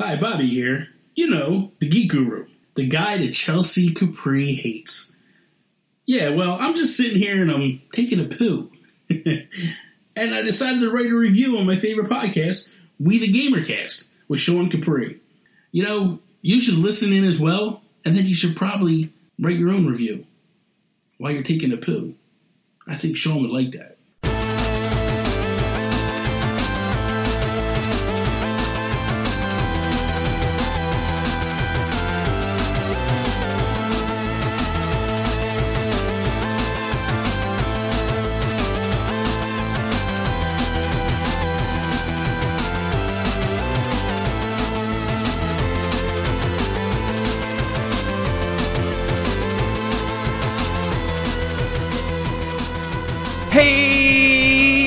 Hi, Bobby here. You know, the geek guru. The guy that Chelsea Capri hates. Yeah, well, I'm just sitting here and I'm taking a poo. And I decided to write a review on my favorite podcast, We The Gamer Cast, with Sean Capri. You know, you should listen in as well, and then you should probably write your own review while you're taking a poo. I think Sean would like that.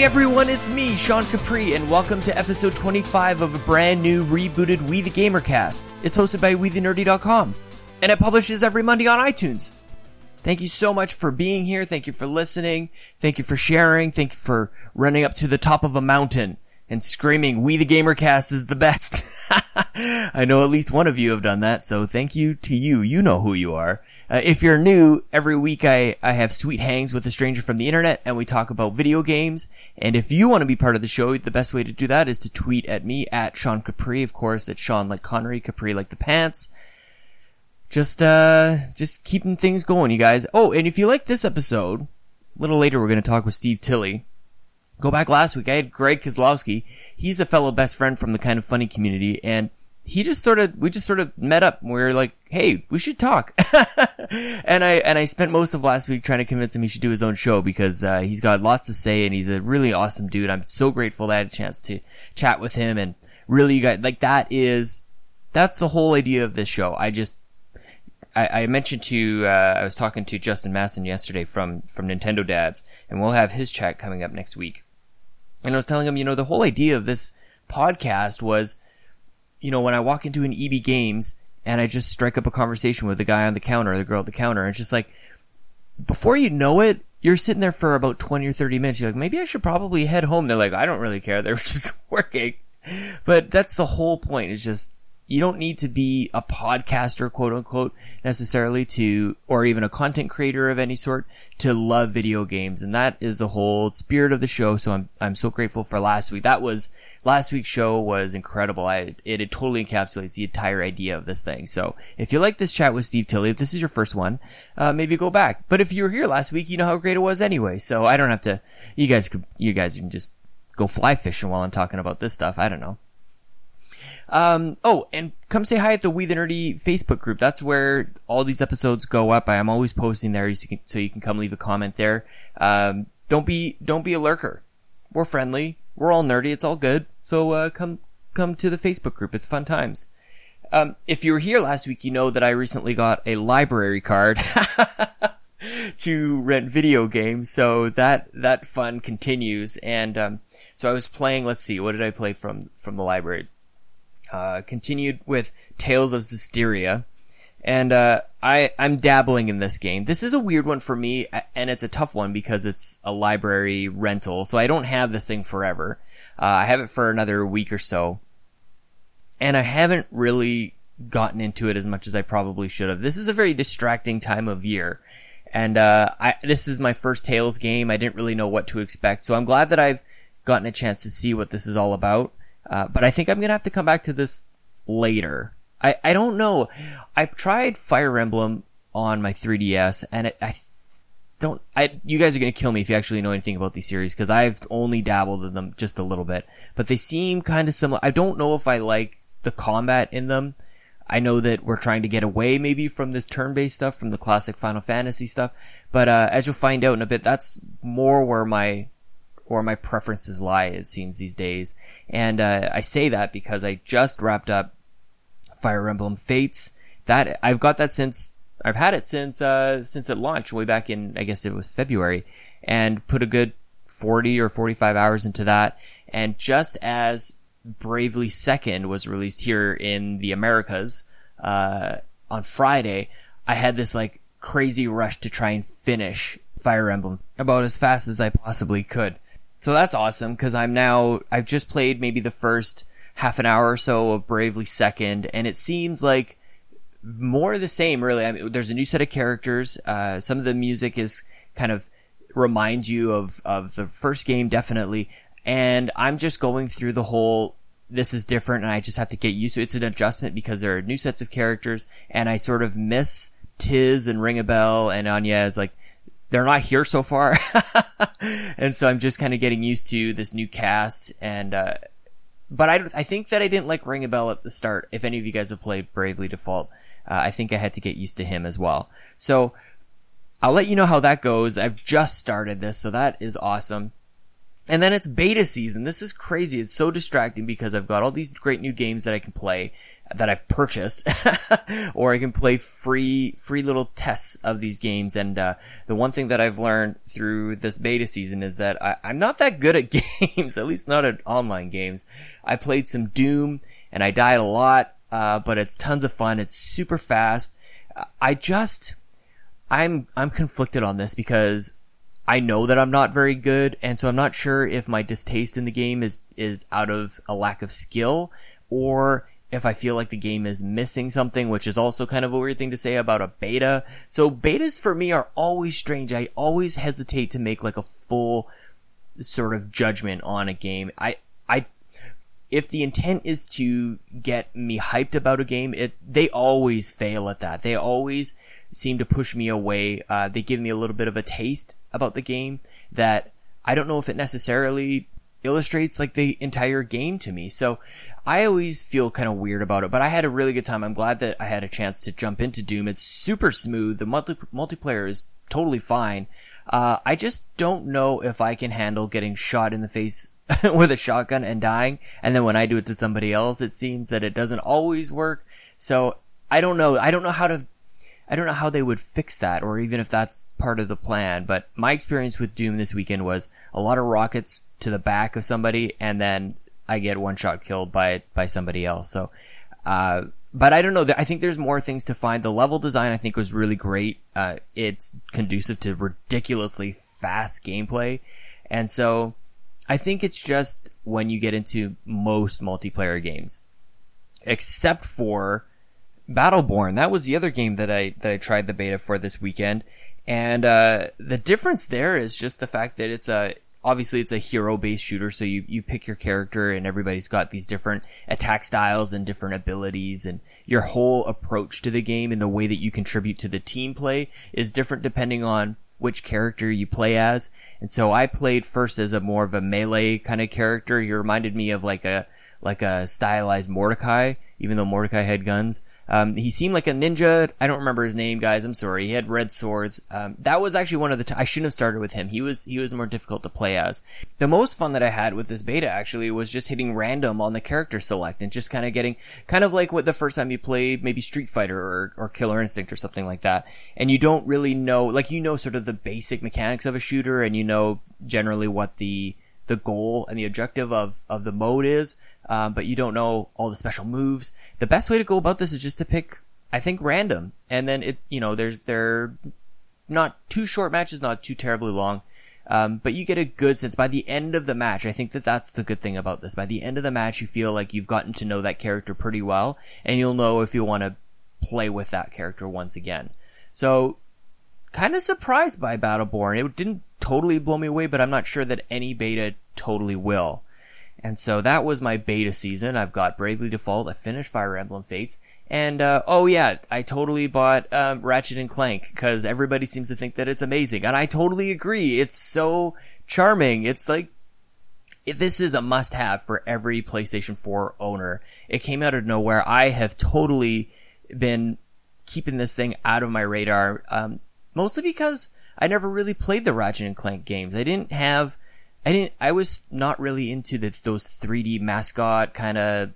Everyone, it's me, Sean Capri, and welcome to episode 25 of a brand new rebooted We the Gamer Cast. It's hosted by WeTheNerdy.com, and it publishes every Monday on iTunes. Thank you so much for being here. Thank you for listening. Thank you for sharing. Thank you for running up to the top of a mountain and screaming, "We the Gamer Cast is the best." I know at least one of you have done that, so thank you to you. You know who you are. If you're new, every week I have sweet hangs with a stranger from the internet and we talk about video games. And if you want to be part of the show, the best way to do that is to tweet at me, at Sean Capri, of course. That's Sean like Connery, Capri like the pants. Just keeping things going, you guys. Oh, and if you like this episode, a little later we're going to talk with Steve Tilley. Go back last week, I had Greg Kozlowski. He's a fellow best friend from the Kind of Funny community, and we just sort of met up and we were like, hey, we should talk. And I spent most of last week trying to convince him he should do his own show because, he's got lots to say and he's a really awesome dude. I'm so grateful that I had a chance to chat with him, and really you guys, like, that's the whole idea of this show. I mentioned to, I was talking to Justin Masson yesterday from Nintendo Dads, and we'll have his chat coming up next week. And I was telling him, you know, the whole idea of this podcast was, you know, when I walk into an EB Games and I just strike up a conversation with the guy on the counter or the girl at the counter, and it's just like, before you know it, you're sitting there for about 20 or 30 minutes. You're like, maybe I should probably head home. They're like, I don't really care. They're just working. But that's the whole point. It's just, you don't need to be a podcaster, quote unquote, necessarily to, or even a content creator of any sort, to love video games. And that is the whole spirit of the show. So I'm so grateful for last week. Last week's show was incredible. It totally encapsulates the entire idea of this thing. So if you like this chat with Steve Tilley, if this is your first one, maybe go back. But if you were here last week, you know how great it was anyway. So I don't have to, you guys can just go fly fishing while I'm talking about this stuff. I don't know. Oh, and come say hi at the We the Nerdy Facebook group. That's where all these episodes go up. I'm always posting there, so you can come leave a comment there. Don't be a lurker. We're friendly. We're all nerdy. It's all good. So, come to the Facebook group. It's fun times. If you were here last week, you know that I recently got a library card to rent video games. So that fun continues. And, so I was playing, let's see, what did I play from the library? Continued with Tales of Zestiria. And, I'm dabbling in this game. This is a weird one for me, and it's a tough one because it's a library rental. So I don't have this thing forever. I have it for another week or so, and I haven't really gotten into it as much as I probably should have. This is a very distracting time of year, and this is my first Tales game. I didn't really know what to expect, so I'm glad that I've gotten a chance to see what this is all about. But I think I'm gonna have to come back to this later. I don't know. I tried Fire Emblem on my 3DS, and you guys are going to kill me if you actually know anything about these series, because I've only dabbled in them just a little bit, but they seem kind of similar. I don't know if I like the combat in them. I know that we're trying to get away maybe from this turn-based stuff, from the classic Final Fantasy stuff, but as you'll find out in a bit, that's more where my preferences lie, it seems, these days. And I say that because I just wrapped up Fire Emblem Fates. That I've got that since I've had it since it launched way back in, I guess it was February, and put a good 40 or 45 hours into that. And just as Bravely Second was released here in the Americas on Friday, I had this like crazy rush to try and finish Fire Emblem about as fast as I possibly could. So that's awesome, because I've just played maybe the first half an hour or so of Bravely Second, and it seems like more of the same, really. I mean, there's a new set of characters. Some of the music is kind of reminds you of the first game, definitely. And I'm just going through the whole, this is different, and I just have to get used to it. It's an adjustment because there are new sets of characters, and I sort of miss Tiz and Ringabel and Anya. It's like, they're not here so far. And so I'm just kind of getting used to this new cast, and, but I think that I didn't like Ringabel at the start. If any of you guys have played Bravely Default, I think I had to get used to him as well. So I'll let you know how that goes. I've just started this, so that is awesome. And then it's beta season. This is crazy. It's so distracting because I've got all these great new games that I can play that I've purchased, or I can play free little tests of these games. And the one thing that I've learned through this beta season is that I'm not that good at games, at least not at online games. I played some Doom and I died a lot, but it's tons of fun. It's super fast. I'm conflicted on this because I know that I'm not very good, and so I'm not sure if my distaste in the game is out of a lack of skill, or if I feel like the game is missing something, which is also kind of a weird thing to say about a beta. So betas for me are always strange. I always hesitate to make like a full sort of judgment on a game. If the intent is to get me hyped about a game, they always fail at that. They always seem to push me away. They give me a little bit of a taste about the game that I don't know if it necessarily illustrates like the entire game to me. So I always feel kind of weird about it, but I had a really good time. I'm glad that I had a chance to jump into Doom. It's super smooth. The multiplayer is totally fine. I just don't know if I can handle getting shot in the face with a shotgun and dying. And then when I do it to somebody else, it seems that it doesn't always work. So I don't know. I don't know how they would fix that, or even if that's part of the plan, but my experience with Doom this weekend was a lot of rockets to the back of somebody, and then I get one shot killed by somebody else. So, but I don't know. I think there's more things to find. The level design I think was really great. It's conducive to ridiculously fast gameplay. And so I think it's just when you get into most multiplayer games, except for Battleborn. That was the other game that I tried the beta for this weekend, and the difference there is just the fact that it's a hero-based shooter, so you pick your character and everybody's got these different attack styles and different abilities, and your whole approach to the game and the way that you contribute to the team play is different depending on which character you play as. And so I played first as a more of a melee kind of character. He reminded me of like a stylized Mordecai, even though Mordecai had guns. He seemed like a ninja. I don't remember his name, guys. I'm sorry. He had red swords. That was actually one of the I shouldn't have started with him. He was more difficult to play as. The most fun that I had with this beta actually was just hitting random on the character select and just kind of getting kind of like what the first time you played maybe Street Fighter or Killer Instinct or something like that. And you don't really know, like, you know, sort of the basic mechanics of a shooter, and you know generally what the goal and the objective of the mode is. But you don't know all the special moves. The best way to go about this is just to pick, I think, random. And then they're not too short matches, not too terribly long. But you get a good sense by the end of the match. I think that's the good thing about this. By the end of the match, you feel like you've gotten to know that character pretty well, and you'll know if you want to play with that character once again. So, kind of surprised by Battleborn. It didn't totally blow me away, but I'm not sure that any beta totally will. And so that was my beta season. I've got Bravely Default. I finished Fire Emblem Fates. And, I totally bought Ratchet and Clank because everybody seems to think that it's amazing. And I totally agree. It's so charming. It's like, this is a must-have for every PlayStation 4 owner. It came out of nowhere. I have totally been keeping this thing out of my radar, mostly because I never really played the Ratchet and Clank games. I was not really into those 3D mascot kind of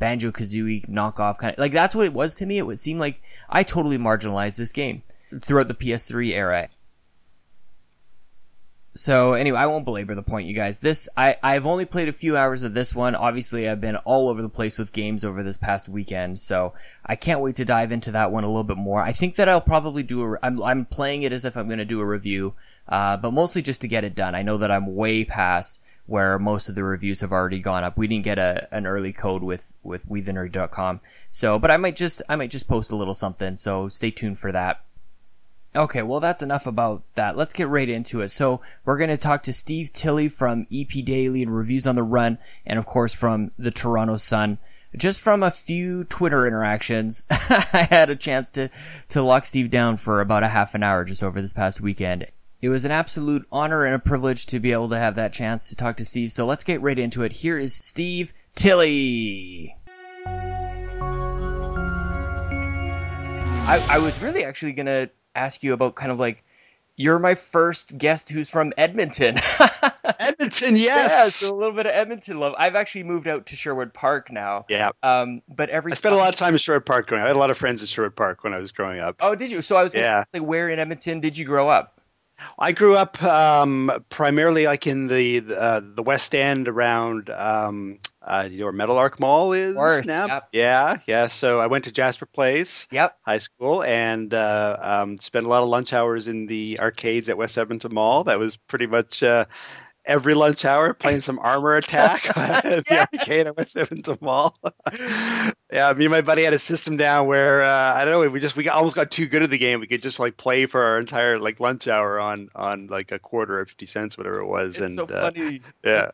Banjo-Kazooie knockoff kind of, like, that's what it was to me. It would seem like I totally marginalized this game throughout the PS3 era. So anyway, I won't belabor the point, you guys. I've only played a few hours of this one. Obviously, I've been all over the place with games over this past weekend, so I can't wait to dive into that one a little bit more. I think that I'll probably I'm playing it as if I'm going to do a review, but mostly just to get it done. I know that I'm way past where most of the reviews have already gone up. We didn't get an early code with WeTheNerdy.com. So, but I might just post a little something. So stay tuned for that. Okay, well, that's enough about that. Let's get right into it. So we're going to talk to Steve Tilley from EP Daily and Reviews on the Run, and of course from the Toronto Sun. Just from a few Twitter interactions, I had a chance to lock Steve down for about a half an hour just over this past weekend. It was an absolute honor and a privilege to be able to have that chance to talk to Steve. So let's get right into it. Here is Steve Tilley. I was really actually going to ask you about kind of like, you're my first guest who's from Edmonton. Edmonton, yes. Yeah, so a little bit of Edmonton love. I've actually moved out to Sherwood Park now. Yeah. But I spent a lot of time in Sherwood Park growing up. I had a lot of friends in Sherwood Park when I was growing up. Oh, did you? So I was going to ask, like, where in Edmonton did you grow up? I grew up primarily like in the West End around do you know where Metal Arc Mall is? Of course, yep. Yeah. So I went to Jasper Place High School and spent a lot of lunch hours in the arcades at West Edmonton Mall. That was pretty much every lunch hour playing some Armor Attack at the arcade at West Edmonton Mall. Yeah, me and my buddy had a system down where I don't know, we almost got too good at the game. We could just like play for our entire like lunch hour on like a quarter or 50 cents, whatever it was. It's so funny. Yeah.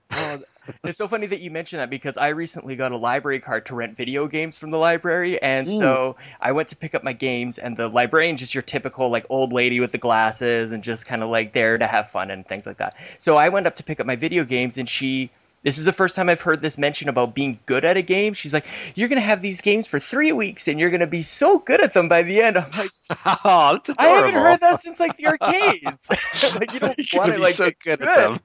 It's so funny that you mentioned that because I recently got a library card to rent video games from the library. And so I went to pick up my games and the librarian, just your typical like old lady with the glasses and just kind of like there to have fun and things like that. So I went up to pick up my video games and this is the first time I've heard this mention about being good at a game. She's like, you're going to have these games for 3 weeks and you're going to be so good at them by the end. I'm like, oh, that's adorable. I haven't heard that since like the arcades. Like, you don't want to like so good at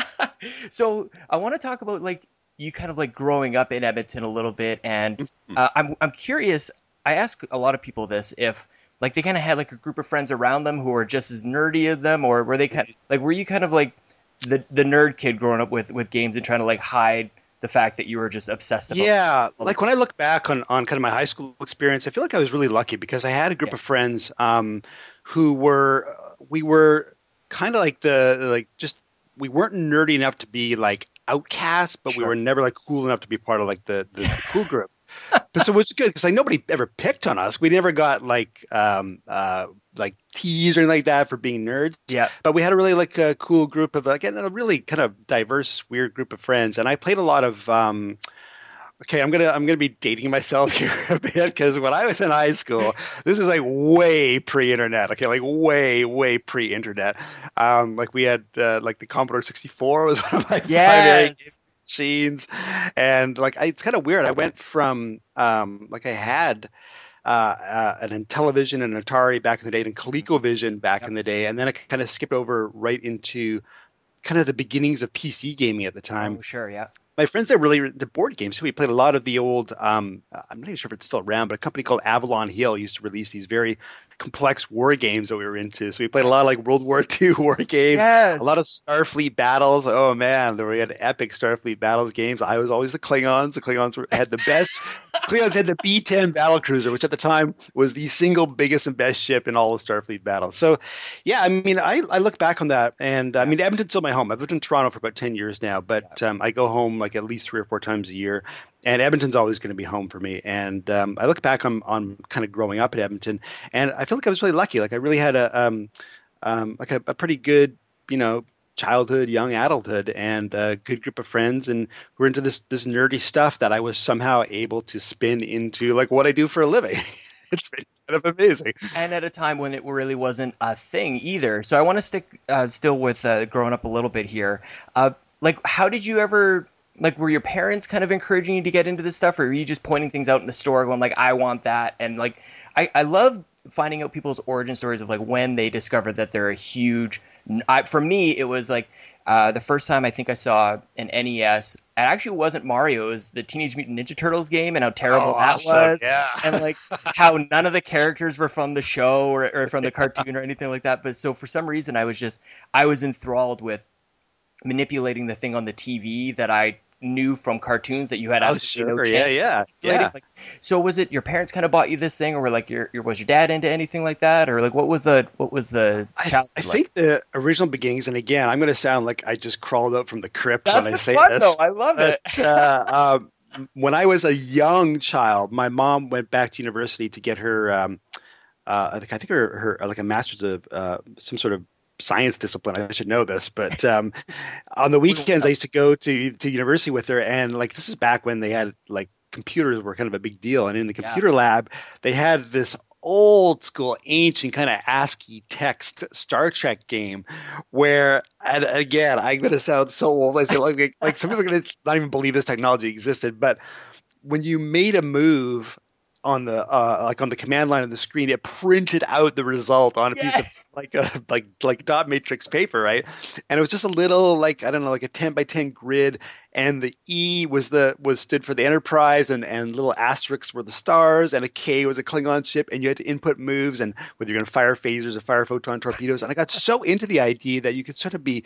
them. So I want to talk about like you kind of like growing up in Edmonton a little bit. And I'm curious, I ask a lot of people this, if like they kind of had like a group of friends around them who were just as nerdy as them, or were they kind of like, were you kind of like, the nerd kid growing up with games and trying to like hide the fact that you were just obsessed about it. Yeah, like when I look back on kind of my high school experience, I feel like I was really lucky because I had a group of friends who were – we were kind of like we weren't nerdy enough to be like outcasts, but we were never like cool enough to be part of like the cool group. But so it's good because like nobody ever picked on us. We never got like teased or anything like that for being nerds. Yeah. But we had a really like a cool group of like a really kind of diverse, weird group of friends. And I played a lot of okay, I'm gonna be dating myself here a bit because when I was in high school, this is like way pre-internet. Okay, like way pre-internet. Like we had like the Commodore 64 was one of my primary scenes, and like it's kind of weird. I went from like I had an Intellivision and an Atari back in the day, and ColecoVision back in the day, and then I kind of skipped over right into kind of the beginnings of PC gaming at the time. Oh, sure, yeah. My friends are really into board games, so we played a lot of the old. I'm not even sure if it's still around, but a company called Avalon Hill used to release these very complex war games that we were into. So we played a lot of like World War II war games, a lot of Starfleet Battles. Oh man, we had epic Starfleet Battles games. I was always the Klingons. The Klingons had the best. Klingons had the B-10 battlecruiser, which at the time was the single biggest and best ship in all of Starfleet Battles. So, yeah, I mean, I look back on that, and I mean, Edmonton's still my home. I've lived in Toronto for about 10 years now, but I go home like at least 3 or 4 times a year, and Edmonton's always going to be home for me. And I look back on kind of growing up in Edmonton, and I feel like I was really lucky. Like I really had a pretty good, you know, childhood, young adulthood, and a good group of friends, and we're into this nerdy stuff that I was somehow able to spin into like what I do for a living. It's been kind of amazing. And at a time when it really wasn't a thing either. So I want to stick still with growing up a little bit here. Like, how did you ever? Like, were your parents kind of encouraging you to get into this stuff, or were you just pointing things out in the store going, like, I want that? And, like, I love finding out people's origin stories of, like, when they discover that they're a huge – for me, it was, like, the first time I think I saw an NES – it actually wasn't Mario. It was the Teenage Mutant Ninja Turtles game, and how terrible that was. Yeah. And, like, how none of the characters were from the show or from the cartoon or anything like that. But so for some reason, I was enthralled with manipulating the thing on the TV that I – knew from cartoons that you had absolutely no chance. Yeah. Like, so was it your parents kind of bought you this thing, or were like your was your dad into anything like that, or like what was the? I think the original beginnings, and again, I'm going to sound like I just crawled up from the crypt when I say fun, this. Though. I love it. When I was a young child, my mom went back to university to get her, I think her like a master's of some sort of science discipline. I should know this, but on the weekends I used to go to university with her, and like this is back when they had like computers were kind of a big deal, and in the computer lab they had this old school ancient kind of ASCII text Star Trek game where, and again I'm going to sound so old, I say like some people are going to not even believe this technology existed, but when you made a move on the like on the command line of the screen, it printed out the result on a piece of like dot matrix paper, right? And it was just a little like I don't know, like a 10x10 grid, and the E was stood for the Enterprise, and little asterisks were the stars, and a K was a Klingon ship, and you had to input moves and whether you're going to fire phasers or fire photon torpedoes. And I got so into the idea that you could sort of be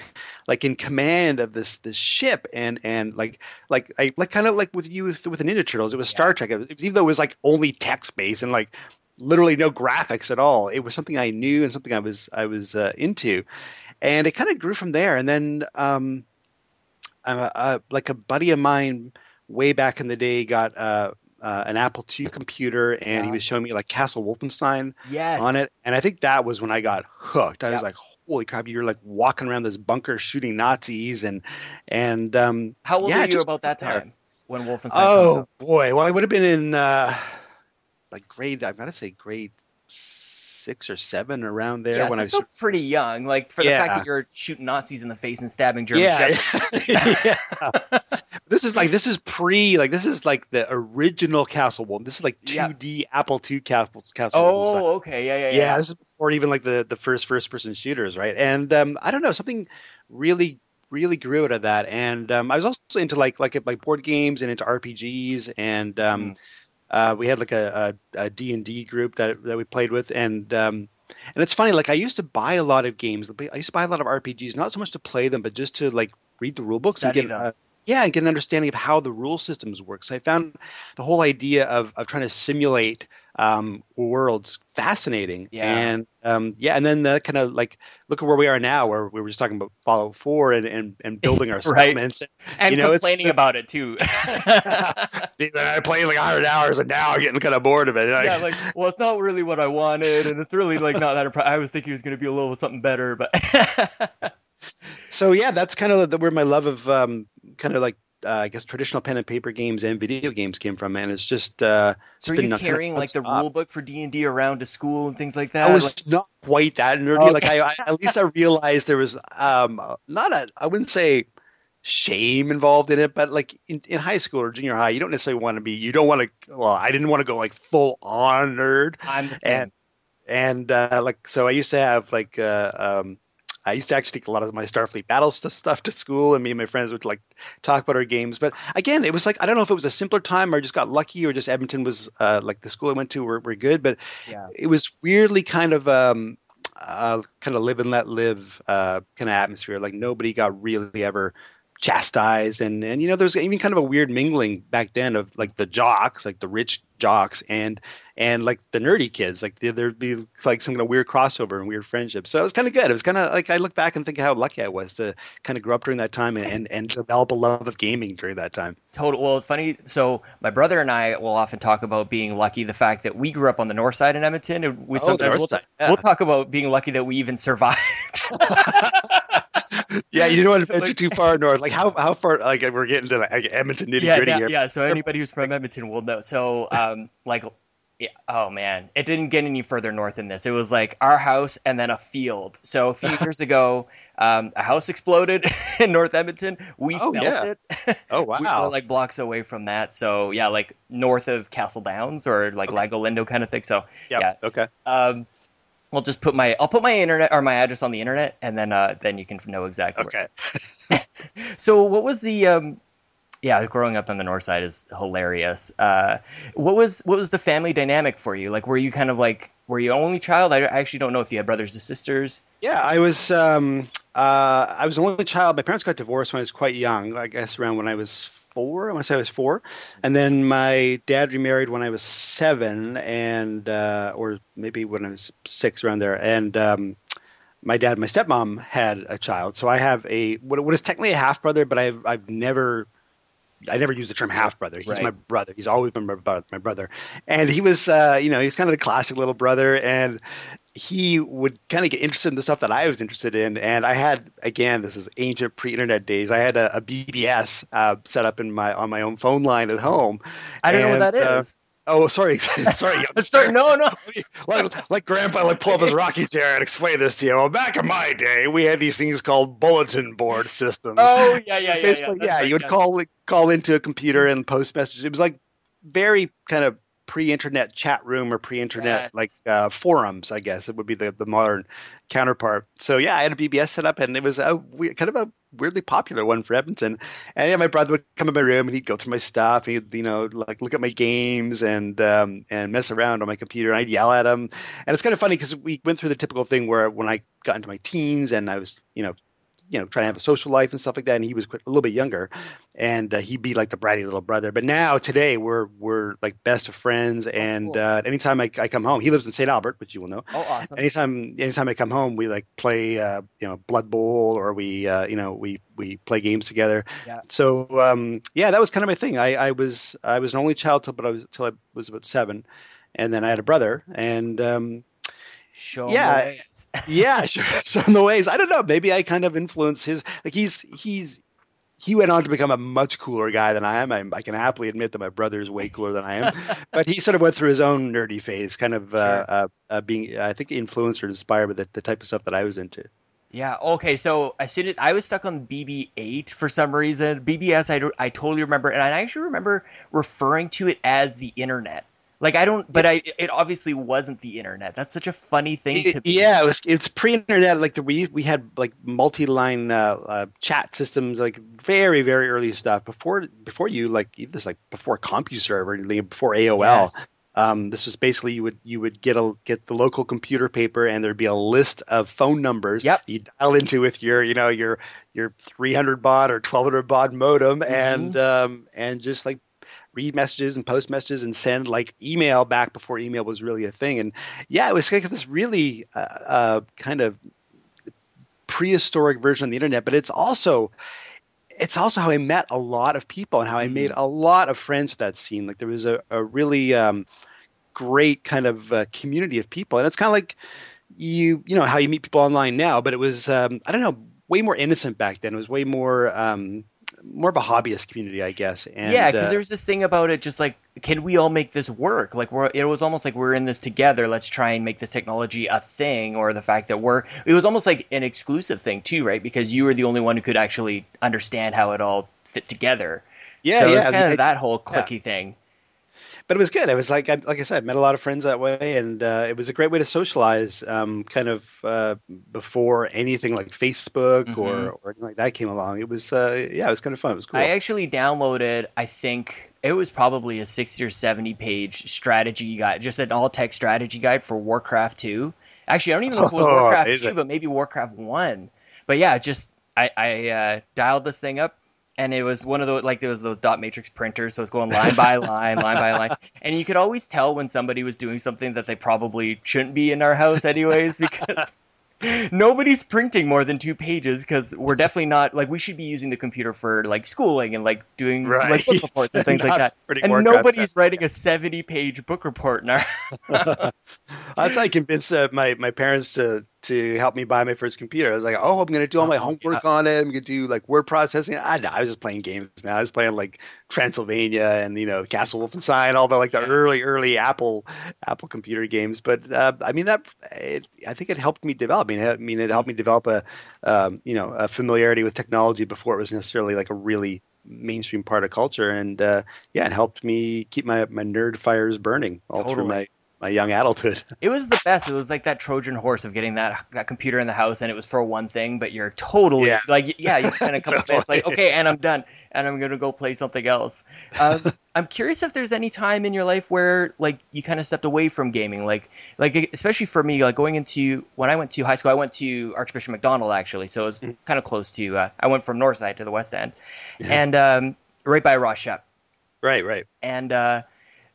like in command of this ship, and like kind of like with the Ninja Turtles, it was Star Trek. It was, even though it was like only text based and like literally no graphics at all, it was something I knew and something I was into, and it kind of grew from there. And then like a buddy of mine way back in the day got an Apple II computer, and he was showing me like Castle Wolfenstein on it, and I think that was when I got hooked. I was like, holy crap, you're like walking around this bunker shooting Nazis, and how old were you about that time when Wolfenstein? Oh boy, well I would have been in. Like I've got to say grade 6 or 7 around there. Yeah, when so I was still pretty young, like for the fact that you're shooting Nazis in the face and stabbing German shepherds. This is like the original Castle Wolfenstein. This is like 2D Apple II Castle Wolfenstein. Oh, okay, yeah. This is before even like the first person shooters, right? And I don't know, something really grew out of that. And I was also into like board games and into RPGs, and we had like a D&D group that we played with, and it's funny, like I used to buy a lot of games. I used to buy a lot of RPGs, not so much to play them, but just to like read the rule books and get an understanding of how the rule systems work. So I found the whole idea of trying to simulate worlds fascinating. And then the kind of like look at where we are now, where we were just talking about Fallout 4 and building our settlements and complaining about it too. I played like 100 hours and now I'm getting kind of bored of it. Yeah, like well, it's not really what I wanted, and it's really like not that. I was thinking it was going to be a little something better, but. So yeah, that's kind of where my love of kind of like. I guess traditional pen and paper games and video games came from, and it's just. So are you carrying like the rule book for D&D around to school and things like that? I was like... not quite that nerdy. Like I at least I realized there was I wouldn't say shame involved in it, but like in high school or junior high, you don't necessarily want to be. You don't want to. Well, I didn't want to go like full on nerd. I'm the same. And like so, I used to have like. I used to actually take a lot of my Starfleet Battles stuff to school, and me and my friends would like talk about our games. But again, it was like I don't know if it was a simpler time, or I just got lucky, or just Edmonton was like the school I went to were good. But it was weirdly kind of live and let live kind of atmosphere. Like nobody got really ever chastised, and you know there was even kind of a weird mingling back then of like the jocks, like the rich jocks, and like the nerdy kids, like there'd be like some kind of weird crossover and weird friendship. So it was kind of good. It was kind of like I look back and think how lucky I was to kind of grow up during that time and develop a love of gaming during that time. Total. Well, it's funny. So my brother and I will often talk about being lucky. The fact that we grew up on the north side in Edmonton, and we we'll talk about being lucky that we even survived. Yeah, you don't want to venture too far north. Like how far? Like we're getting to like Edmonton nitty gritty here. Yeah. So anybody who's from Edmonton will know. So like. Yeah. Oh man, it didn't get any further north than this. It was like our house and then a field. So a few years ago, a house exploded in North Edmonton. We felt it. Oh wow! We were like blocks away from that. So yeah, like north of Castle Downs or like Lago Lindo kind of thing. So okay. I'll put my internet or my address on the internet, and then you can know exactly. Okay. So what was the Yeah, growing up on the north side is hilarious. What was the family dynamic for you? Like, were you only child? I actually don't know if you had brothers or sisters. Yeah, I was an only child. My parents got divorced when I was quite young. I guess around when I was four. I want to say I was four. And then my dad remarried when I was seven, and or maybe when I was six, around there. And my dad and my stepmom had a child. So I have a what is technically a half brother, but I never use the term half brother. He's my brother. He's always been my brother. And he was, he's kind of the classic little brother. And he would kind of get interested in the stuff that I was interested in. And I had, again, this is ancient pre-internet days. I had a BBS set up on my own phone line at home. I don't know what that is. Oh, sorry. Sorry, no. Like Grandpa, pull up his rocking chair and explain this to you. Well, back in my day, we had these things called bulletin board systems. Oh, yeah. Basically, you would call into a computer and post messages. It was like very kind of pre-internet chat room or pre-internet forums, I guess. It would be the modern counterpart. So, yeah, I had a BBS set up, and it was a weirdly popular one for Edmonton. And yeah, my brother would come in my room, and he'd go through my stuff. He'd, look at my games and mess around on my computer, and I'd yell at him. And it's kind of funny because we went through the typical thing where when I got into my teens and I was, trying to have a social life and stuff like that. And he was a little bit younger, and he'd be like the bratty little brother. But now today we're like best of friends. And cool. Anytime I come home, he lives in St. Albert, which you will know. Oh, awesome. Anytime I come home, we like play, Blood Bowl, or we play games together. Yeah. So, that was kind of my thing. I was an only child till I was about seven. And then I had a brother, and, Show him the ways. I don't know. Maybe I kind of influenced his. Like he went on to become a much cooler guy than I am. I can happily admit that my brother is way cooler than I am. But he sort of went through his own nerdy phase, kind of being, I think, influenced or inspired by the type of stuff that I was into. Yeah. Okay. So as soon as I was stuck on BB-8 for some reason, BBS, I totally remember, and I actually remember referring to it as the internet. Like I don't, but it obviously wasn't the internet. That's such a funny thing to be. Yeah, it's pre-internet. Like we had like multi-line chat systems, like very very early stuff before you before CompuServe, before AOL. Yes. This was basically you would get the local computer paper, and there'd be a list of phone numbers you dial into with your 300 baud or 1200 baud modem, mm-hmm. and just like read messages and post messages and send like email back before email was really a thing. And yeah, it was like this really kind of prehistoric version of the internet, but it's also how I met a lot of people and how I made a lot of friends with that scene. Like there was a really great kind of community of people. And it's kind of like you know, how you meet people online now, but it was, way more innocent back then. It was way more of a hobbyist community, I guess. And, because there was this thing about it, just like, can we all make this work? Like, it was almost like we're in this together. Let's try and make this technology a thing, or the fact that it was almost like an exclusive thing too, right? Because you were the only one who could actually understand how it all fit together. Yeah, so it's kind of that whole clicky thing. But it was good. It was like I said, I met a lot of friends that way, and it was a great way to socialize before anything like Facebook or anything like that came along. It was, it was kind of fun. It was cool. I actually downloaded, I think it was probably a 60 or 70 page strategy guide, just an all-text strategy guide for Warcraft 2. Actually, I don't even know if it was Warcraft 2, but maybe Warcraft 1. But yeah, just I dialed this thing up. And it was one of those, like, there was those dot matrix printers, so it's going line by line. And you could always tell when somebody was doing something that they probably shouldn't be in our house anyways, because nobody's printing more than two pages, because we're definitely not, like, we should be using the computer for, like, schooling and, like, doing, like, book reports and things like that. And nobody's writing a 70-page book report in our house. That's how I convinced my parents to help me buy my first computer. I was like, oh, I'm going to do all my homework on it. I'm going to do like word processing. I was just playing games, man. I was playing like Transylvania and, Castle Wolfenstein, all the early Apple computer games. But I think it helped me develop. It helped me develop a familiarity with technology before it was necessarily like a really mainstream part of culture. And it helped me keep my nerd fires burning through my young adulthood. It was the best. It was like that Trojan horse of getting that computer in the house, and it was for one thing, but you're totally you spend a couple of minutes like, okay, and I'm done, and I'm going to go play something else. I'm curious if there's any time in your life where like you kind of stepped away from gaming, like especially for me, like going into when I went to high school, I went to Archbishop MacDonald actually. So it was kind of close to, I went from Northside to the West End. And right by Ross Shep. Right, right. And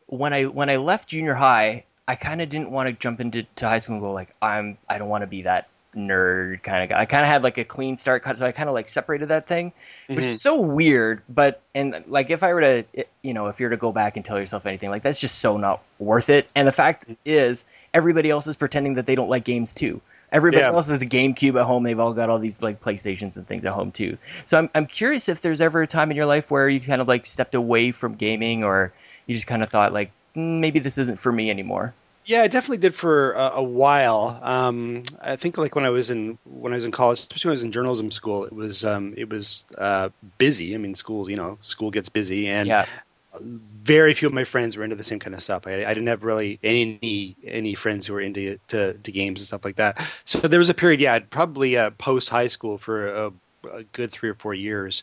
when I left junior high, I kind of didn't want to jump into high school and go like, I don't want to be that nerd kind of guy. I kind of had like a clean start, so I kind of like separated that thing, which is so weird. But and like if I were to, you know, if you're to go back and tell yourself anything, like that's just so not worth it. And the fact is, everybody else is pretending that they don't like games too. Everybody else has a GameCube at home. They've all got all these like PlayStations and things at home too. So I'm curious if there's ever a time in your life where you kind of like stepped away from gaming, or you just kind of thought like maybe this isn't for me anymore. Yeah, I definitely did for a while. I think like when I was in college, especially when I was in journalism school, it was busy. I mean, school gets busy, and very few of my friends were into the same kind of stuff. I didn't have really any friends who were into to games and stuff like that. So there was a period, probably post high school for a good 3 or 4 years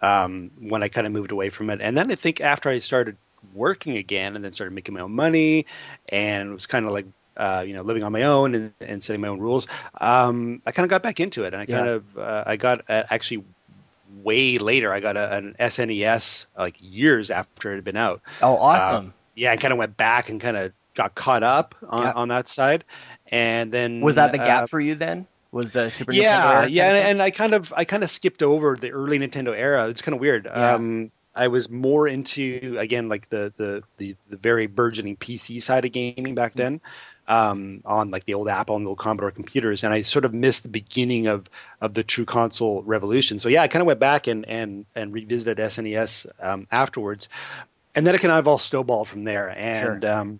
when I kind of moved away from it, and then I think after I started working again and then started making my own money and was kind of like living on my own and setting my own rules, I kind of got back into it, and I kind of I got actually way later I got an SNES like years after it had been out. Oh, awesome. I kind of went back and kind of got caught up on that side. And then was that the gap for you then? Was the Super Nintendo era? And I kind of skipped over the early Nintendo era. It's kind of weird. I was more into, again, like the very burgeoning PC side of gaming back then, on like the old Apple and the old Commodore computers, and I sort of missed the beginning of the true console revolution. So I kind of went back and revisited SNES afterwards, and then it kind of all snowballed from there. And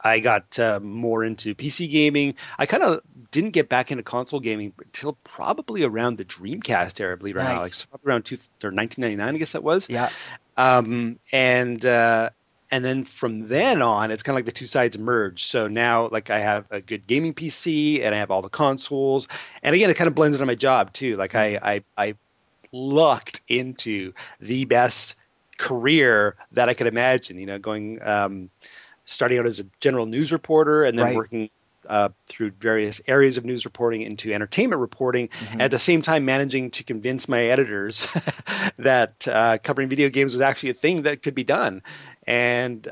I got more into PC gaming. I kind of didn't get back into console gaming until probably around the Dreamcast era, I believe, right now, like around 1999, I guess that was. Yeah. And then from then on, it's kind of like the two sides merge. So now, like, I have a good gaming PC and I have all the consoles. And again, it kind of blends into my job too. Like I lucked into the best career that I could imagine. You know, going. Starting out as a general news reporter and then working through various areas of news reporting into entertainment reporting, and at the same time managing to convince my editors that covering video games was actually a thing that could be done. And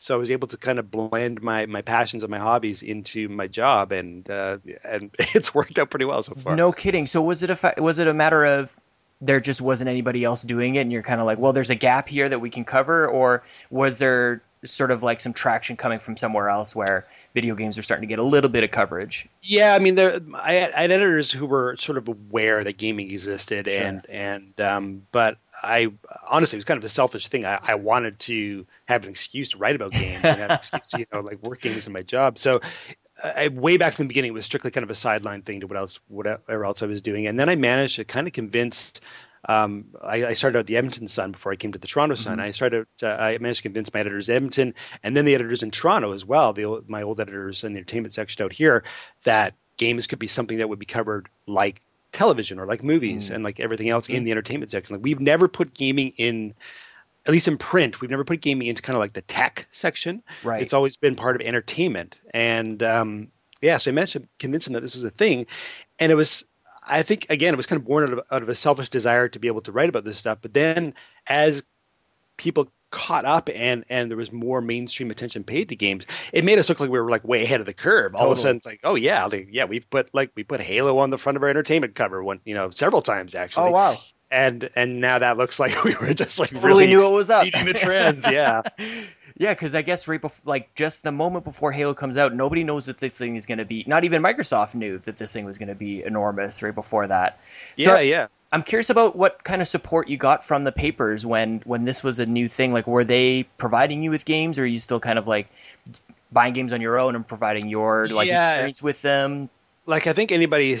so I was able to kind of blend my passions and my hobbies into my job, and it's worked out pretty well so far. No kidding. So was it a matter of there just wasn't anybody else doing it and you're kind of like, well, there's a gap here that we can cover, or was there sort of like some traction coming from somewhere else where video games are starting to get a little bit of coverage? Yeah, I mean, I had editors who were sort of aware that gaming existed, but I honestly, it was kind of a selfish thing. I wanted to have an excuse to write about games and have an excuse to, like, work games in my job. So way back from the beginning, it was strictly kind of a sideline thing to whatever else I was doing. And then I managed to kind of convince. I started out the Edmonton Sun before I came to the Toronto Sun. I managed to convince my editors in Edmonton, and then the editors in Toronto as well, my old editors in the entertainment section out here, that games could be something that would be covered like television or like movies and like everything else in the entertainment section. Like, we've never put gaming in, at least in print, we've never put gaming into kind of like the tech section. Right. It's always been part of entertainment. And so I managed to convince them that this was a thing. And it was... I think, again, it was kind of born out of a selfish desire to be able to write about this stuff. But then as people caught up and there was more mainstream attention paid to games, it made us look like we were like way ahead of the curve. All of a sudden, it's like, we put Halo on the front of our entertainment cover several times, actually. Oh, wow. And now that looks like we were just like really knew what was up, beating the trends. Yeah, because I guess right before, like just the moment before Halo comes out, nobody knows that this thing is going to be, not even Microsoft knew that this thing was going to be enormous right before that. So I'm curious about what kind of support you got from the papers when this was a new thing. Like, were they providing you with games, or are you still kind of like buying games on your own and providing your experience with them? Like, I think anybody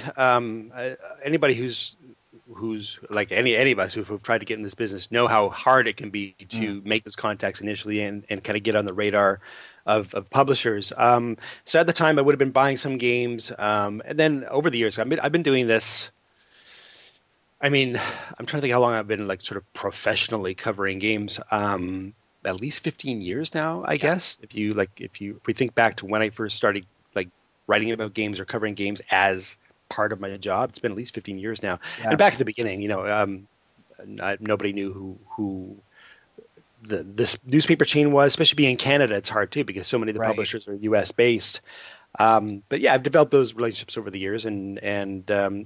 who's like any of us who've tried to get in this business know how hard it can be to make those contacts initially and kind of get on the radar of publishers. So at the time I would have been buying some games. And then over the years, I've been doing this. I mean, I'm trying to think how long I've been like sort of professionally covering games. At least 15 years now, I guess. If we think back to when I first started like writing about games or covering games as part of my job, it's been at least 15 years now. And back at the beginning, nobody knew who this newspaper chain was, especially being in Canada. It's hard too, because so many of the publishers are US based. But yeah, I've developed those relationships over the years, and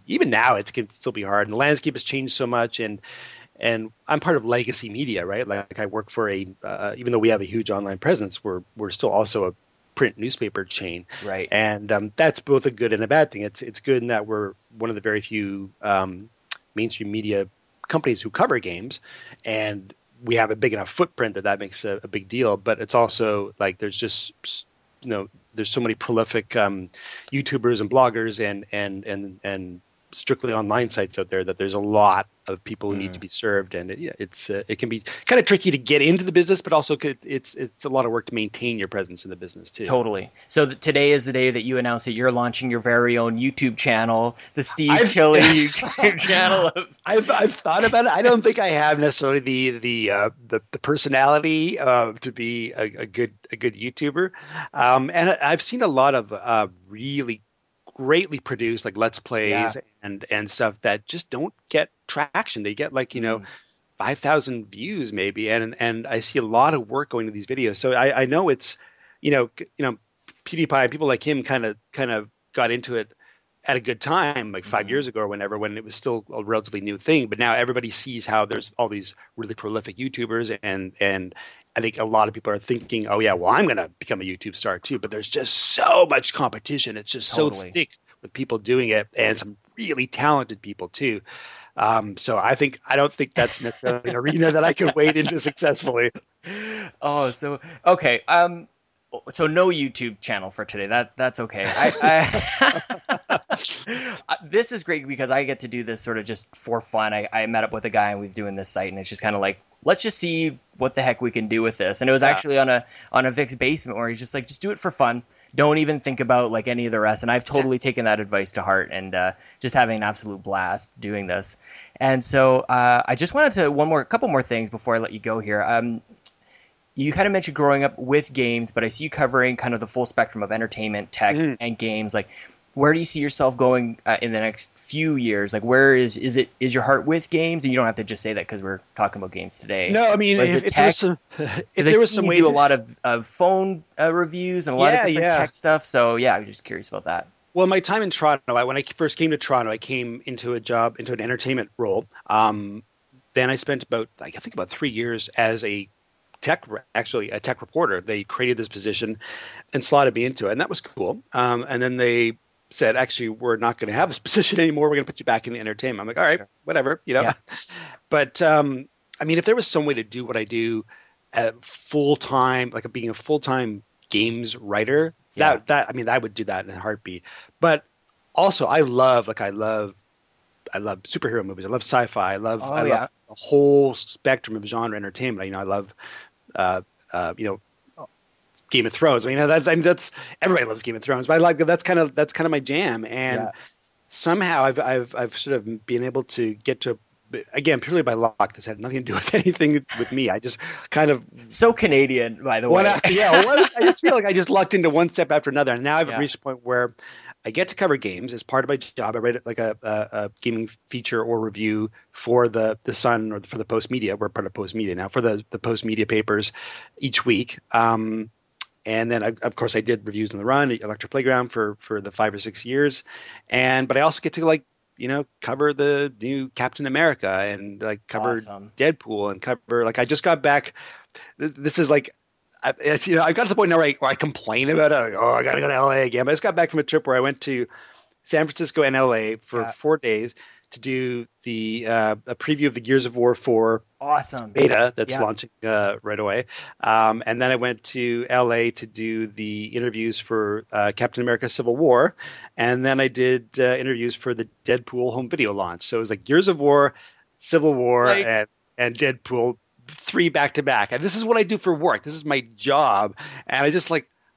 even now it can still be hard. And the landscape has changed so much, and I'm part of legacy media, right? Like I work for even though we have a huge online presence, we're still also a print newspaper chain, right? And that's both a good and a bad thing. It's good in that we're one of the very few mainstream media companies who cover games, and we have a big enough footprint that makes a big deal. But it's also like there's just there's so many prolific YouTubers and bloggers and strictly online sites out there that there's a lot of people who need to be served, and it can be kind of tricky to get into the business, but also it's a lot of work to maintain your presence in the business too. Totally. So today is the day that you announce that you're launching your very own YouTube channel, the Steve Tilley YouTube channel. I've thought about it. I don't think I have necessarily the personality to be a good YouTuber, and I've seen a lot of really greatly produced like Let's Plays and stuff that just don't get traction. They get 5,000 views maybe, and I see a lot of work going into these videos. So I know it's PewDiePie, people like him kind of got into it at a good time, like 5 years ago or whenever, when it was still a relatively new thing. But now everybody sees how there's all these really prolific YouTubers, and I think a lot of people are thinking, oh yeah, well I'm going to become a YouTube star too. But there's just so much competition. It's just so thick with people doing it, and some really talented people too. So I don't think that's necessarily an arena that I can wade into successfully. Oh, so okay. So no YouTube channel for today. That's okay. This is great because I get to do this sort of just for fun. I met up with a guy and we've doing this site, and it's just kind of like, let's just see what the heck we can do with this. And it was actually on a Vic's basement where he's just like, just do it for fun. Don't even think about like any of the rest. And I've totally taken that advice to heart, and just having an absolute blast doing this. And so I just wanted to a couple more things before I let you go here. You kind of mentioned growing up with games, but I see you covering kind of the full spectrum of entertainment, tech, and games. Like, where do you see yourself going in the next few years? Like, where is your heart with games? And you don't have to just say that because we're talking about games today. No, I mean, if there was some way to do a lot of phone reviews and a lot of different tech stuff. So yeah, I'm just curious about that. Well, my time in Toronto, when I first came to Toronto, I came into an entertainment role. Then I spent about 3 years as a tech reporter. They created this position and slotted me into it, and that was cool. And then they said, actually, we're not going to have this position anymore. We're going to put you back in entertainment. I'm like, all right, whatever, But I mean, if there was some way to do what I do full time, like being a full time games writer, I would do that in a heartbeat. But also, I love superhero movies. I love sci-fi. I love a whole spectrum of genre entertainment. I love, Game of Thrones. That's everybody loves Game of Thrones. But I like that's kind of my jam. And somehow I've sort of been able to get to, again, purely by luck. This had nothing to do with anything with me. I just kind of so Canadian, by the way. I just feel like I just lucked into one step after another, and now I've reached a point where I get to cover games as part of my job. I write like a gaming feature or review for the Sun or for the Post Media. We're part of Post Media now, for the Post Media papers each week. And then, of course, I did Reviews on the Run, Electric Playground for the 5 or 6 years. But I also get to cover the new Captain America and cover Deadpool and cover I just got back. This is like. I've got to the point now where I complain about it. I got to go to LA again. But I just got back from a trip where I went to San Francisco and LA for 4 days to do a preview of the Gears of War 4 beta that's launching right away. And then I went to LA to do the interviews for Captain America Civil War. And then I did interviews for the Deadpool home video launch. So it was like Gears of War, Civil War, and Deadpool. 3 back to back, and this is what I do for work. This is my job, and I just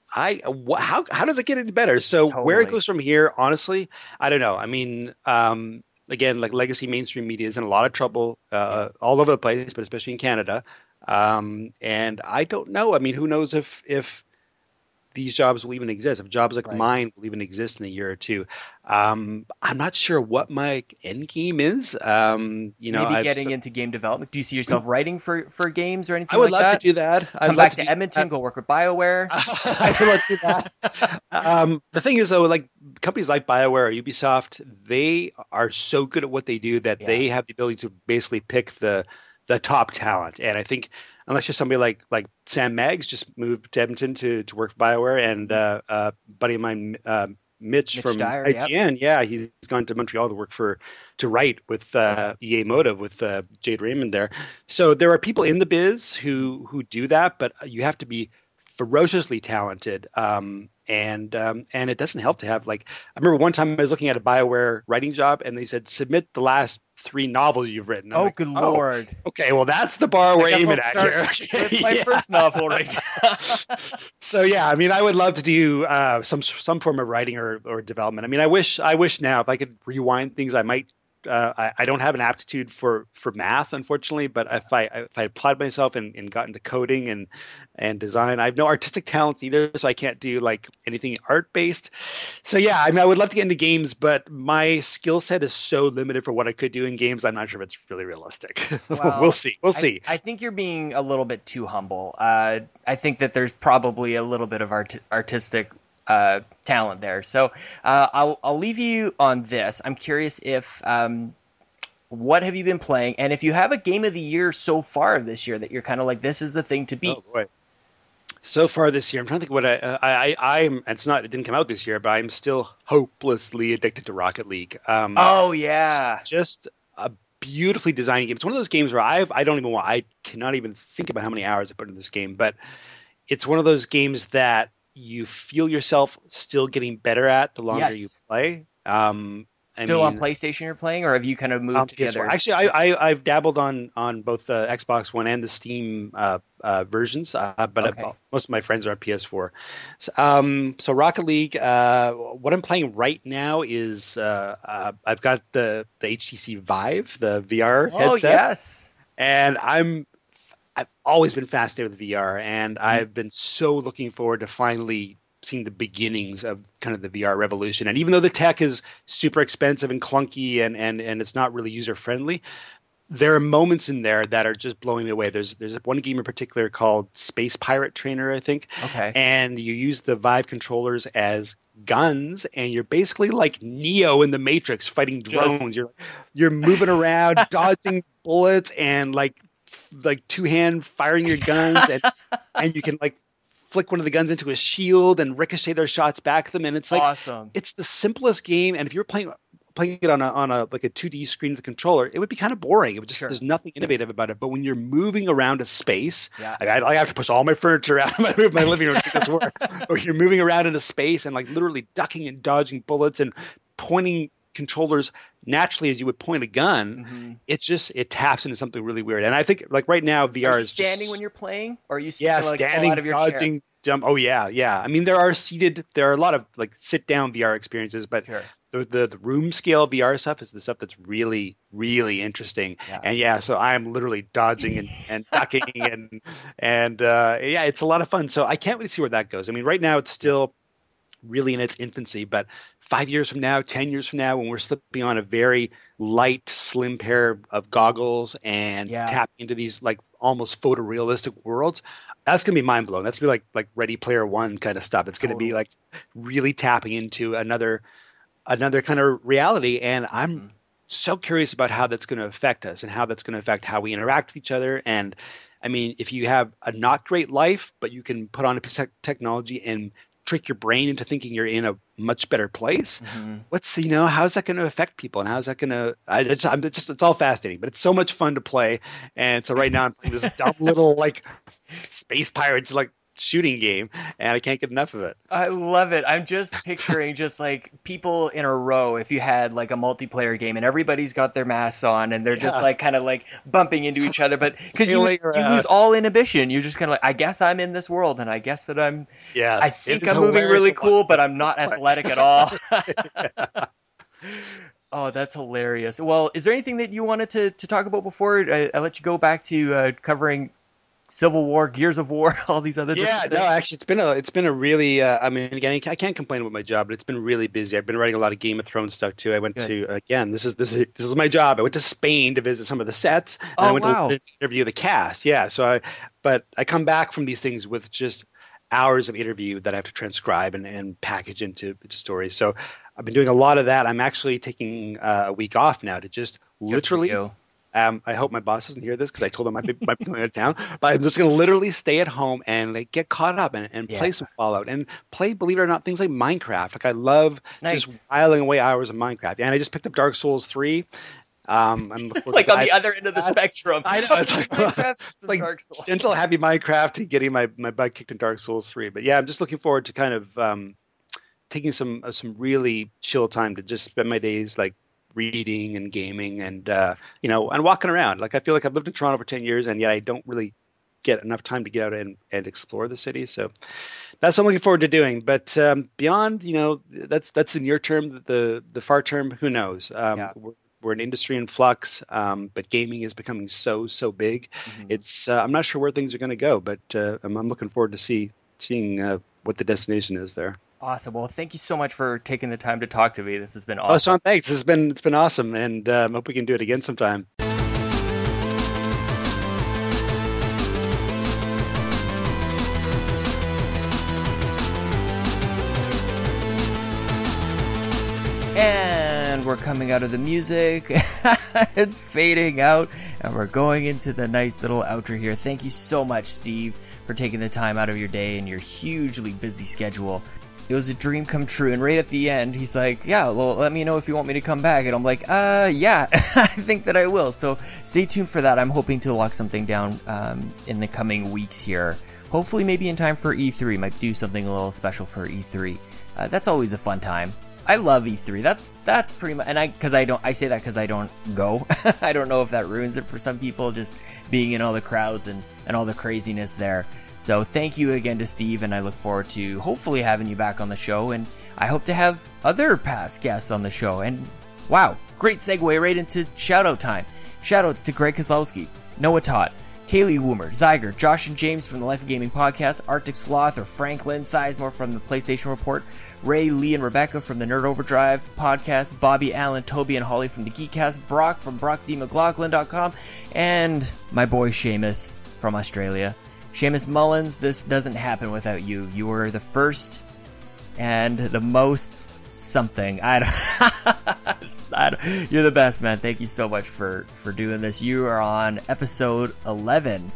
how does it get any better? So where it goes from here, honestly, I don't know. I mean, again, legacy mainstream media is in a lot of trouble all over the place, but especially in Canada. And I don't know. I mean, who knows if these jobs will even exist, if jobs like mine will even exist in a year or two. I'm not sure what my end game is. Maybe getting into game development. Do you see yourself writing for games or anything like that? I would love to do that. Come back to Edmonton, go work with BioWare. I would love to do that. The thing is, though, like companies like BioWare or Ubisoft, they are so good at what they do that they have the ability to basically pick the top talent. And I think unless you're somebody like Sam Maggs, just moved to Edmonton to work for BioWare, and a buddy of mine, Mitch from Dyer, IGN, he's gone to Montreal to work to write with EA Motive with Jade Raymond there. So there are people in the biz who do that, but you have to be ferociously talented, and it doesn't help to have I remember one time I was looking at a BioWare writing job, and they said submit the last 3 novels you've written. Lord! Okay, well that's the bar we're aiming at here. It's my first novel right now. So I would love to do some form of writing or development. I wish now if I could rewind things, I might. I don't have an aptitude for math, unfortunately, but if I applied myself and got into coding and design, I have no artistic talents either, so I can't do anything art-based. So I would love to get into games, but my skill set is so limited for what I could do in games, I'm not sure if it's really realistic. Well, We'll see. I think you're being a little bit too humble. I think that there's probably a little bit of artistic talent there. So I'll leave you on this. I'm curious if what have you been playing, and if you have a game of the year so far this year that you're kind of this is the thing to beat. Oh boy. So far this year, I'm trying to think what I'm. It didn't come out this year, but I'm still hopelessly addicted to Rocket League. Just a beautifully designed game. It's one of those games where I cannot even think about how many hours I put in this game, but it's one of those games that you feel yourself still getting better at the longer you play. On PlayStation you're playing, or have you kind of moved to the other? Actually, I've dabbled on both the Xbox One and the Steam versions, but most of my friends are on PS4. So Rocket League, what I'm playing right now is I've got the HTC Vive, the VR headset. Oh, yes. And I've always been fascinated with VR, and I've been so looking forward to finally seeing the beginnings of kind of the VR revolution. And even though the tech is super expensive and clunky and it's not really user-friendly, there are moments in there that are just blowing me away. There's one game in particular called Space Pirate Trainer, I think. Okay. And you use the Vive controllers as guns, and you're basically like Neo in the Matrix fighting drones. You're moving around, dodging bullets, and like two-hand firing your guns, and you can flick one of the guns into a shield and ricochet their shots back at them, and it's awesome. It's the simplest game, and if you're playing it on a 2D screen with a controller, it would be kind of boring. It would just There's nothing innovative about it. But when you're moving around a space, I have to push all my furniture out of my living room to make this work. Or you're moving around in a space and literally ducking and dodging bullets and pointing controllers naturally as you would point a gun, it taps into something really weird. And I think right now VR are you is standing just, when you're playing, or are you standing, out of your dodging, chair? Jump. Oh yeah. I mean, there are a lot of sit down VR experiences, but the room scale VR stuff is the stuff that's really, really interesting. Yeah. And so I'm literally dodging and ducking and it's a lot of fun. So I can't wait to see where that goes. I mean, right now it's still really in its infancy, but 5 years from now, 10 years from now, when we're slipping on a very light, slim pair of goggles and tapping into these almost photorealistic worlds, that's going to be mind blowing. That's going to be like Ready Player One kind of stuff. It's going to be really tapping into another kind of reality. And I'm so curious about how that's going to affect us and how that's going to affect how we interact with each other. And I mean, if you have a not great life, but you can put on a piece of technology and trick your brain into thinking you're in a much better place. How's that going to affect people, and how's that going to? It's all fascinating, but it's so much fun to play. And so right now I'm playing this dumb little space pirates shooting game, and I can't get enough of it. I love it. I'm just picturing people in a row. If you had a multiplayer game, and everybody's got their masks on, and they're just bumping into each other, but because you lose all inhibition, you're just kind of I guess I'm in this world, and I guess that I'm. Yeah, I think I'm moving really cool, but I'm not athletic at all. Oh, that's hilarious. Well, is there anything that you wanted to talk about before I let you go back to covering Civil War, Gears of War, all these other things. Yeah, no, actually, it's been a really I mean, again, I can't complain about my job, but it's been really busy. I've been writing a lot of Game of Thrones stuff too. I went to this is my job. I went to Spain to visit some of the sets, and I went to interview the cast. Yeah, so I come back from these things with just hours of interview that I have to transcribe and package into stories. So I've been doing a lot of that. I'm actually taking a week off now to just literally. I hope my boss doesn't hear this because I told him I might be going out of town. But I'm just going to literally stay at home and like get caught up and play some Fallout and play, believe it or not, things like Minecraft. Like I love just whiling away hours of Minecraft. And I just picked up Dark Souls 3. I'm like on the other end of the spectrum. I know. It's like Dark Souls. Gentle, happy Minecraft to getting my butt kicked in Dark Souls 3. But yeah, I'm just looking forward to kind of taking some really chill time to just spend my days like reading and gaming and and walking around. Like I feel like I've lived in Toronto for 10 years and yet I don't really get enough time to get out and explore the city. So that's what I'm looking forward to doing. But beyond, that's the near term, the far term, who knows? We're an industry in flux, but gaming is becoming so big. Mm-hmm. It's I'm not sure where things are going to go, but I'm looking forward to seeing what the destination is there. Awesome. Well, thank you so much for taking the time to talk to me. This has been awesome. Oh, Sean, thanks. It's been awesome, and I hope we can do it again sometime. And we're coming out of the music. It's fading out, and we're going into the nice little outro here. Thank you so much, Steve, for taking the time out of your day and your hugely busy schedule. It was a dream come true. And right at the end, he's like, yeah, well, let me know if you want me to come back. And I'm like, I think that I will. So stay tuned for that. I'm hoping to lock something down in the coming weeks here. Hopefully maybe in time for E3. Might do something a little special for E3. That's always a fun time. I love E3. That's pretty much, and I say that because I don't go. I don't know if that ruins it for some people, just being in all the crowds and all the craziness there. So thank you again to Steve, and I look forward to hopefully having you back on the show, and I hope to have other past guests on the show. And wow, great segue right into shout-out time. Shout-outs to Greg Kozlowski, Noah Todd, Kaylee Woomer, Zyger, Josh and James from the Life of Gaming podcast, Arctic Sloth or Franklin, Sizemore from the PlayStation Report, Ray, Lee, and Rebecca from the Nerd Overdrive podcast, Bobby, Alan, Toby, and Holly from the Geekcast, Brock from BrockDMcLaughlin.com, and my boy Seamus from Australia. Seamus Mullins, this doesn't happen without you. You were the first and the most something. You're the best, man. Thank you so much for doing this. You are on episode 11.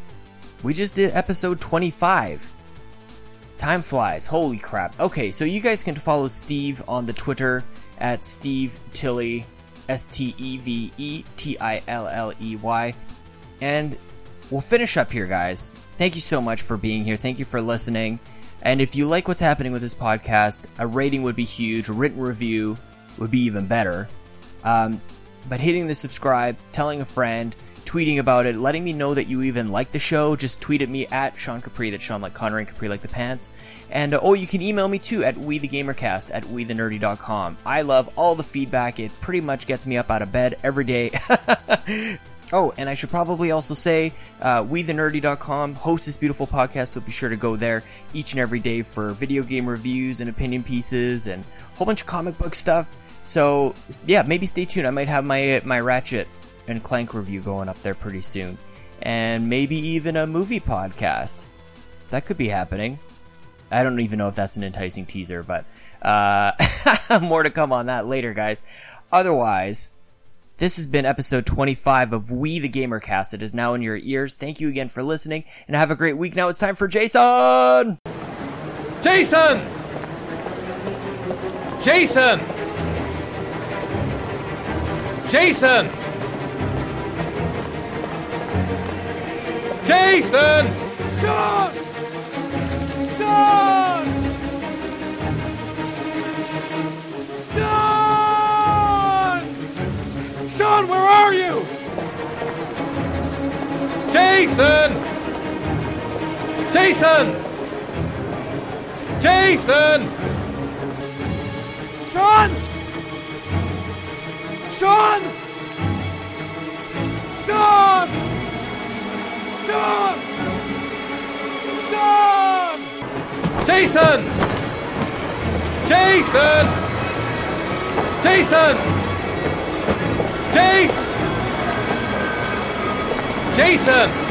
We just did episode 25. Time flies. Holy crap. Okay, so you guys can follow Steve on the Twitter at Steve Tilley, SteveTilley. And we'll finish up here, guys. Thank you so much for being here. Thank you for listening. And if you like what's happening with this podcast, a rating would be huge. A written review would be even better. But hitting the subscribe, telling a friend, tweeting about it, letting me know that you even like the show. Just tweet at me at Sean Capri. That's Sean like Connery and Capri like the pants. And you can email me too at We The Gamer Cast at WeTheNerdy.com. I love all the feedback. It pretty much gets me up out of bed every day. Oh, and I should probably also say WeTheNerdy.com hosts this beautiful podcast, so be sure to go there each and every day for video game reviews and opinion pieces and a whole bunch of comic book stuff. So yeah, maybe stay tuned. I might have my Ratchet and Clank review going up there pretty soon, and maybe even a movie podcast that could be happening. I don't even know if that's an enticing teaser, but more to come on that later, guys. Otherwise, this has been episode 25 of We The Gamer Cast. It is now in your ears. Thank you again for listening, and have a great week. Now it's time for Jason! Sean! Sean! Sean! Sean, where are you? Jason! Jason! Jason! Sean! Sean! Sean! Sean! Jason! Jason! Jason! Jason! Jason!